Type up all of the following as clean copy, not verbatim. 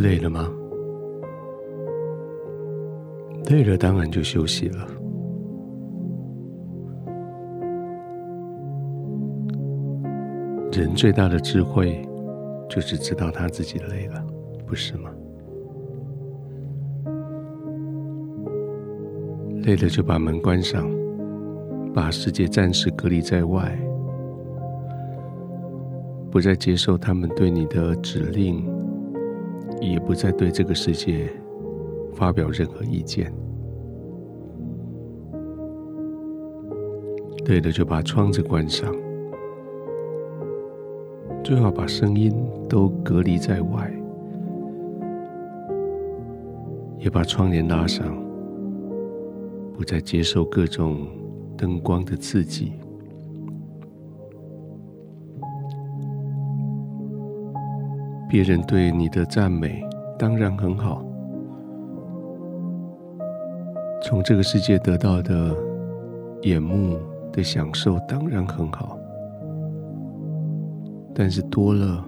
累了吗？累了当然就休息了。人最大的智慧就是知道他自己累了，不是吗？累了就把门关上，把世界暂时隔离在外，不再接受他们对你的指令，也不再对这个世界发表任何意见。累了就把窗子关上，最好把声音都隔离在外，也把窗帘拉上，不再接受各种灯光的刺激。别人对你的赞美当然很好，从这个世界得到的眼目的享受当然很好，但是多了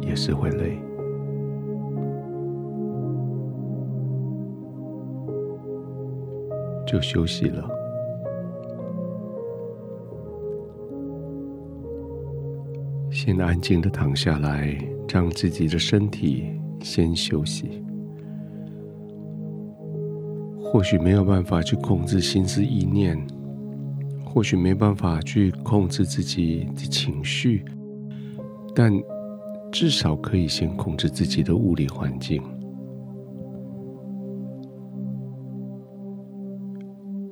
也是会累。就休息了。先安静的躺下来，让自己的身体先休息。或许没有办法去控制心思意念，或许没办法去控制自己的情绪，但至少可以先控制自己的物理环境。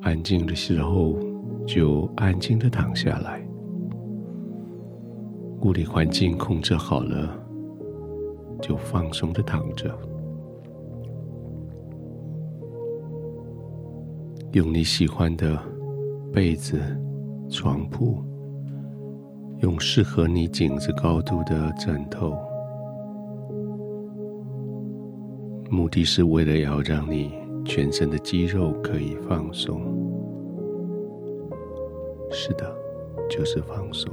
安静的时候就安静的躺下来，物理环境控制好了，就放松的躺着，用你喜欢的被子、床铺，用适合你颈子高度的枕头，目的是为了要让你全身的肌肉可以放松。是的，就是放松，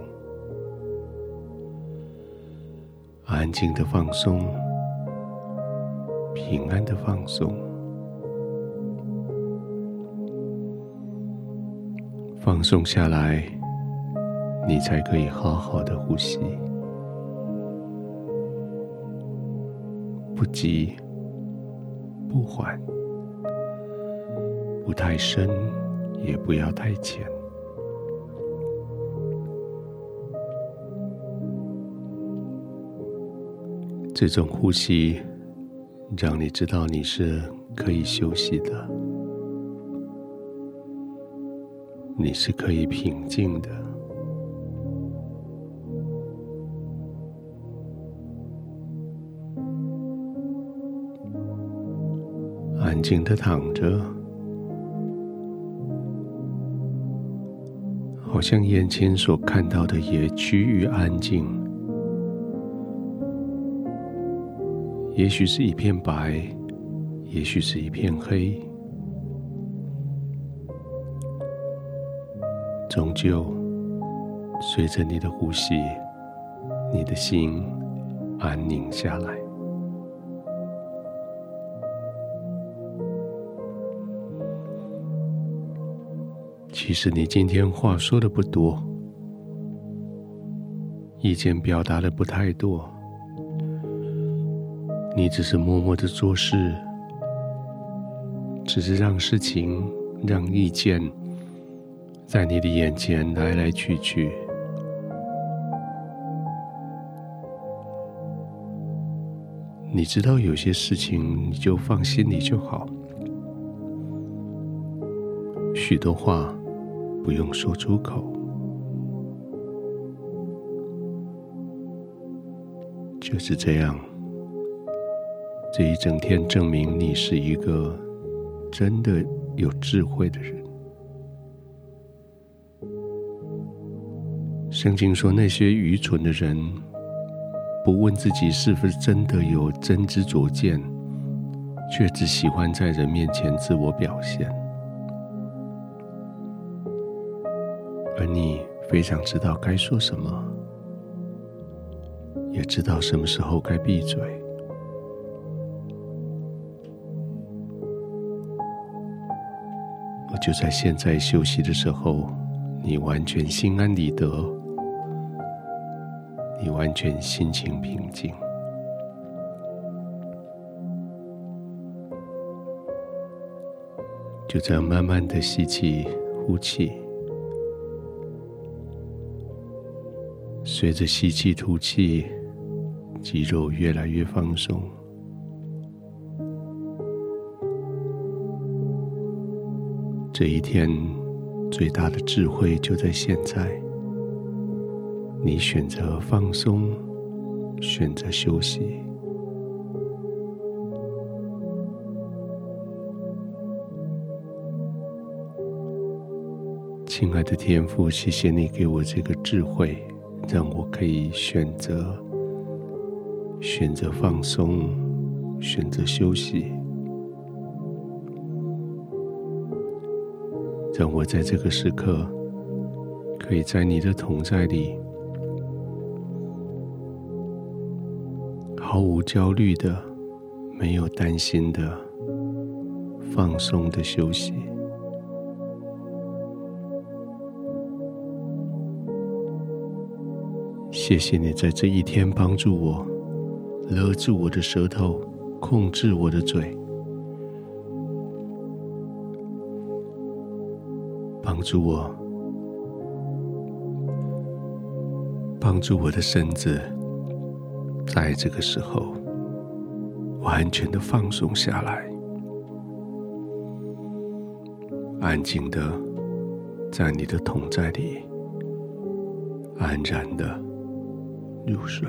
安静的放松，平安的放松。放松下来，你才可以好好的呼吸。不急，不缓，不太深，也不要太浅。这种呼吸让你知道你是可以休息的，你是可以平静的。安静的躺着，好像眼前所看到的也趋于安静，也许是一片白，也许是一片黑，终究随着你的呼吸，你的心安宁下来。其实你今天话说的不多，意见表达的不太多，你只是默默的做事，只是让事情、让意见在你的眼前来来去去。你知道有些事情你就放心里就好，许多话不用说出口，就是这样。这一整天证明你是一个真的有智慧的人。圣经说，那些愚蠢的人不问自己是不是真的有真知灼见，却只喜欢在人面前自我表现。而你非常知道该说什么，也知道什么时候该闭嘴。而就在现在休息的时候，你完全心安理得，你完全心情平静。就这样慢慢的吸气呼气，随着吸气吐气，肌肉越来越放松，这一天最大的智慧就在现在，你选择放松，选择休息。亲爱的天父，谢谢你给我这个智慧，让我可以选择放松，选择休息，让我在这个时刻可以在你的同在里毫无焦虑的，没有担心的，放松的休息。谢谢你在这一天帮助我，勒住我的舌头，控制我的嘴，帮助我的身子在这个时候完全的放松下来，安静的在你的同在里安然的入睡。